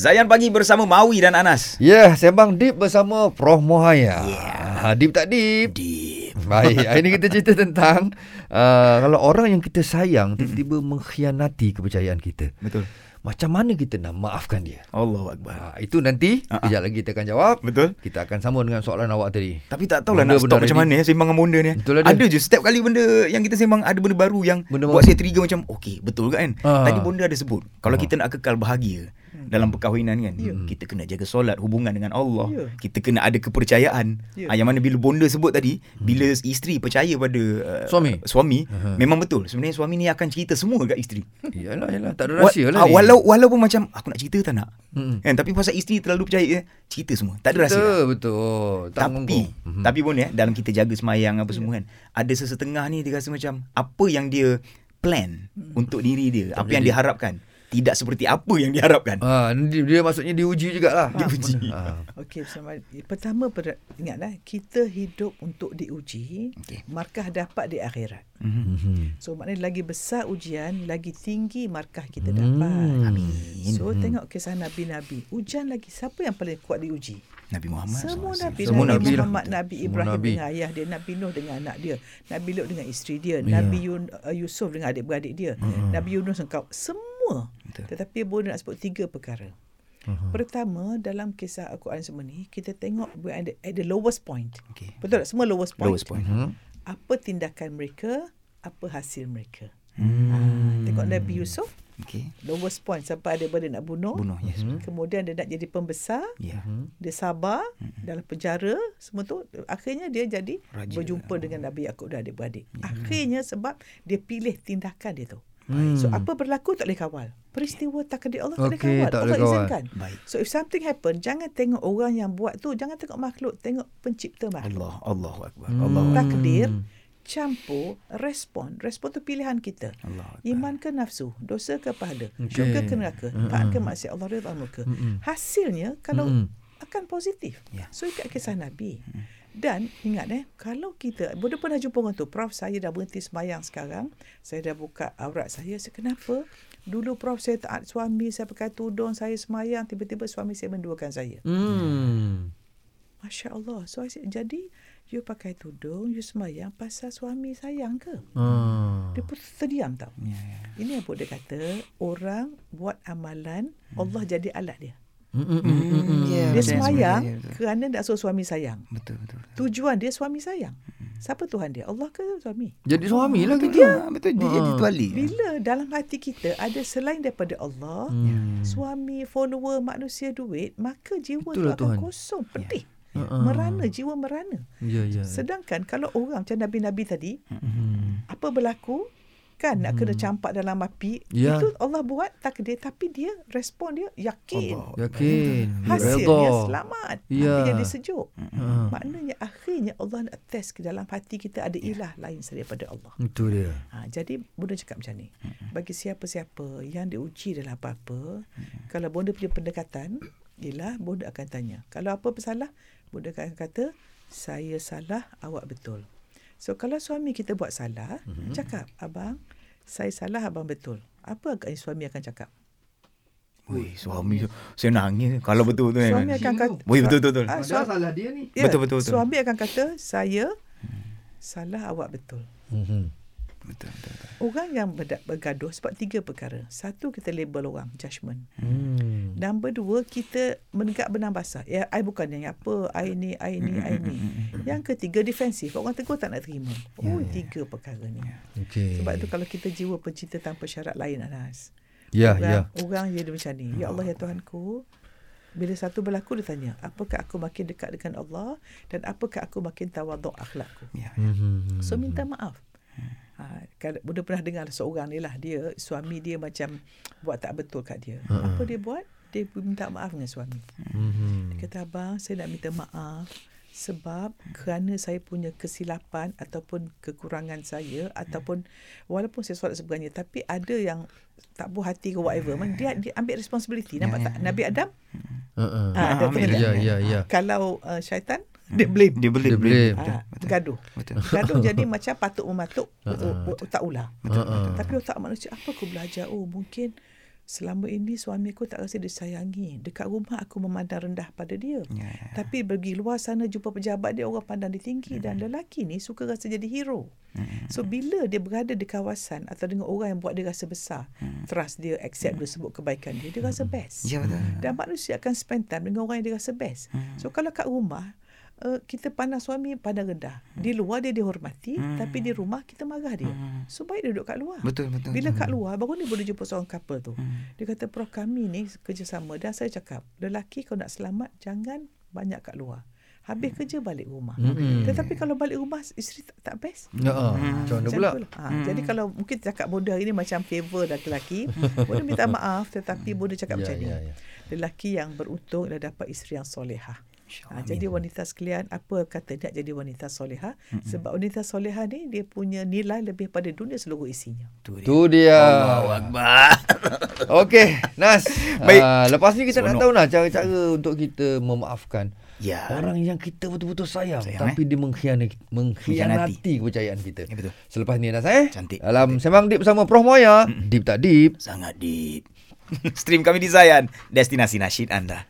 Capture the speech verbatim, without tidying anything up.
Zayan Pagi bersama Mawi dan Anas. Ya, yeah, Sembang Deep bersama Prof Muhaya. Yeah. Deep tak deep? Deep. Baik, hari ini kita cerita tentang uh, kalau orang yang kita sayang tiba-tiba mengkhianati kepercayaan kita. Betul. Macam mana kita nak maafkan dia? Allahuakbar. Ha, itu nanti uh-huh. kejap lagi kita akan jawab. Betul. Kita akan sambung dengan soalan awak tadi. Tapi tak tahulah benda, nak stop macam mana ya sembang dengan benda ni. Betul ada dia. je setiap kali benda yang kita sembang ada benda baru yang benda buat baru. Saya trigger macam okey, betul kan? Ha. Tadi benda ada sebut kalau ha. kita nak kekal bahagia dalam perkahwinan kan, yeah. kita kena jaga solat, hubungan dengan Allah. Yeah. Kita kena ada kepercayaan. Yeah. Ha, yang mana bila bonda sebut tadi, bila isteri percaya pada uh, suami, suami uh-huh. memang betul. Sebenarnya suami ni akan cerita semua kat isteri. Iyalah, iyalah, tak ada rahsia lah. Wa- Walau, walaupun macam aku nak cerita tak nak hmm. kan, tapi pasal isteri terlalu percaya, cerita semua tak ada rahsia. Betul, betul. Tapi mm-hmm. Tapi pun ya, dalam kita jaga semayang apa yeah. semua kan, ada sesetengah ni dia rasa macam apa yang dia plan untuk diri dia, tak apa jadi. Yang dia harapkan tidak seperti apa yang diharapkan. Ha, dia, dia maksudnya diuji jugalah. Ha, diuji. Ha. Okey, pertama ingatlah kita hidup untuk diuji, okay. markah dapat di akhirat. Mm-hmm. So maknanya lagi besar ujian, lagi tinggi markah kita mm. dapat. Amin. So mm. tengok kisah nabi-nabi. Ujian lagi siapa yang paling kuat diuji? Nabi Muhammad. Semua Nabi, Semua Nabi, Nabi Muhammad, lah. Nabi Ibrahim Nabi. dengan ayah dia, Nabi Nuh dengan anak dia, Nabi Lut dengan isteri dia, yeah. Nabi Yun, uh, Yusuf dengan adik-beradik dia, uh-huh. Nabi Yunus dengan kaum. Semua. Betul. Tetapi boleh nak sebut tiga perkara. Uh-huh. Pertama, dalam kisah Al-Quran semua ni, kita tengok at the, at the lowest point. Okay. Betul tak? Semua lowest point. Lowest point. Uh-huh. Apa tindakan mereka, apa hasil mereka. Hmm. Ah, tengok Nabi Yusuf. Okay. Lowest point sampai ada benda nak bunuh, bunuh yes. kemudian dia nak jadi pembesar, yeah. dia sabar mm-hmm. dalam penjara semua tu, akhirnya dia jadi Raja. berjumpa oh. dengan Nabi Yaakob dan adik-beradik, yeah. akhirnya sebab dia pilih tindakan dia tu. Hmm. So apa berlaku tak boleh kawal. Peristiwa takdir Allah tak boleh okay, kawal. Allah izinkan. Baik. So if something happen, jangan tengok orang yang buat tu, jangan tengok makhluk, tengok pencipta makhluk. Allah, Allahu akbar. Hmm. Allah takdir campur respon. Respon tu pilihan kita. Allah, iman ke nafsu, dosa ke pahala, okay. syurga ke neraka, taat ke maksiat Allah, redha murka. Mm-mm. Hasilnya kalau Mm-mm. akan positif. Yeah. So ikat kisah Nabi. Mm. Dan ingat eh, kalau kita bodoh pernah jumpa orang tu, Prof saya dah berhenti sembahyang sekarang, saya dah buka aurat saya, saya kenapa? Dulu Prof saya taat suami, saya pakai tudung, saya sembahyang, tiba-tiba suami saya menduakan saya. Hmm. Masya Allah. So saya, jadi you pakai tudung, you sembahyang pasal suami sayang ke? Hmm. Dia pun terdiam tau. Yeah, yeah. Ini apa dia kata, orang buat amalan, hmm. Allah jadi alat dia. Mm, mm, mm, mm. Yeah, dia semayang yeah, kerana nak suruh suami sayang. Betul, betul, betul. Tujuan dia suami sayang. Siapa Tuhan dia? Allah ke suami? Jadi suami lah kita. Ya, betul. Dia ha. jadi tuali. Bila dalam hati kita ada selain daripada Allah, hmm. suami, follower, manusia, duit, maka jiwa Itulah tu akan Tuhan. kosong, pedih. Yeah. Uh-uh. Merana, jiwa merana. Yeah, yeah. Sedangkan kalau orang macam Nabi-Nabi tadi, hmm. apa berlaku? Kan nak kena campak dalam api, yeah. itu Allah buat takdir, tapi dia respon dia yakin, Allah, yakin. hasilnya selamat, yeah. hatinya dia sejuk, uh-huh. maknanya akhirnya Allah nak test ke dalam hati kita ada ilah yeah. lain selain daripada Allah. Itu dia. Ha, jadi bonda cakap macam ni, bagi siapa-siapa yang diuji dalam apa-apa, uh-huh. kalau bonda punya pendekatan ialah bonda akan tanya, kalau apa bersalah bonda akan kata saya salah, awak betul. So kalau suami kita buat salah, mm-hmm. cakap, abang, saya salah, abang betul. Apa agaknya suami akan cakap? Woi, suami saya nangis kalau betul betul. Suami akan kata, woi betul betul. Padahal salah dia ni. Ya, betul, betul betul. Suami akan kata, saya salah, awak betul. Mm-hmm. Betul, betul, betul. Orang yang bergaduh sebab tiga perkara. Satu, kita label orang, judgement. Hmm. Nombor dua, kita menegak benang basah. Ya, I bukan yang apa, I ni, I ni, I ni. Yang ketiga, defensif. Orang tegur tak nak terima. Oh, yeah, tiga yeah. perkara ni. Okay. Sebab tu kalau kita jiwa pencinta tanpa syarat lain, Anas. Ya, yeah, ya. Orang, yeah. orang dia macam ni. Ya Allah, ya Tuhanku. Bila satu berlaku, dia tanya, apakah aku makin dekat dengan Allah dan apakah aku makin tawaduk akhlakku? Yeah, yeah. Mm-hmm. So, minta maaf. Ha, bunda pernah dengar seorang ni lah, dia suami dia macam buat tak betul kat dia. Uh-huh. Apa dia buat? Dia minta maaf dengan suami. Uh-huh. Dia kata, abang saya nak minta maaf sebab kerana saya punya kesilapan ataupun kekurangan saya, ataupun walaupun saya solat sebenarnya tapi ada yang tak puas hati ke whatever, dia, dia ambil responsibility. Nampak tak? Nabi Adam uh-huh. ha, Adam uh-huh. yeah, yeah, yeah. kalau uh, syaitan dia blame. Dia blame. Dia blame. Ha, betul. Gaduh. Betul. Gaduh jadi macam patuk mematuk uh-uh. otak ular. Betul. Uh-uh. Tapi otak manusia, apa aku belajar? Oh, mungkin selama ini suami aku tak rasa disayangi. Dekat rumah aku memandang rendah pada dia. Yeah. Tapi pergi luar sana jumpa pejabat dia, orang pandang dia tinggi. Mm-hmm. Dan lelaki ni suka rasa jadi hero. Mm-hmm. So, bila dia berada di kawasan atau dengan orang yang buat dia rasa besar, mm-hmm. trust dia, accept mm-hmm. dia, sebut kebaikan dia, dia mm-hmm. rasa best. Yeah, betul. Dan manusia akan spend time dengan orang yang dia rasa best. Mm-hmm. So, kalau kat rumah, Uh, kita pandang suami pandang rendah. Hmm. Di luar dia dihormati, hmm. tapi di rumah kita marah dia. Hmm. So baik dia duduk kat luar. Betul, betul. Bila betul. Kat luar baru ni boleh jumpa seorang couple tu. Hmm. Dia kata, Prof, kami ni kerjasama, dan saya cakap, lelaki kalau nak selamat jangan banyak kat luar. Habis kerja balik rumah. Hmm. Tetapi kalau balik rumah isteri tak, tak best. Ha. Macam pula. Jadi kalau mungkin cakap bodoh hari ni macam favor lelaki, bodoh minta maaf, tetapi bodoh cakap yeah, macam yeah, ni. Yeah. Lelaki yang beruntung adalah dapat isteri yang solehah. Ha, jadi wanita sekalian, apa kata nak jadi wanita solehah? Mm-hmm. Sebab wanita solehah ni dia punya nilai lebih pada dunia seluruh isinya. Tu dia. Tu dia. Allahu Akbar. Okey, Nas. Baik. Uh, lepas ni kita Sonok. Nak tahu lah cara-cara untuk kita memaafkan ya. Orang yang kita betul-betul sayang, sayang tapi eh? dia mengkhianati, mengkhianati kepercayaan kita. Ya, betul. Selepas ni Nas eh. Cantik. Dalam Sembang Deep bersama Prof Muhaya. Mm-hmm. Deep tak deep? Sangat deep. Stream kami di Zayan, destinasi nasyid anda.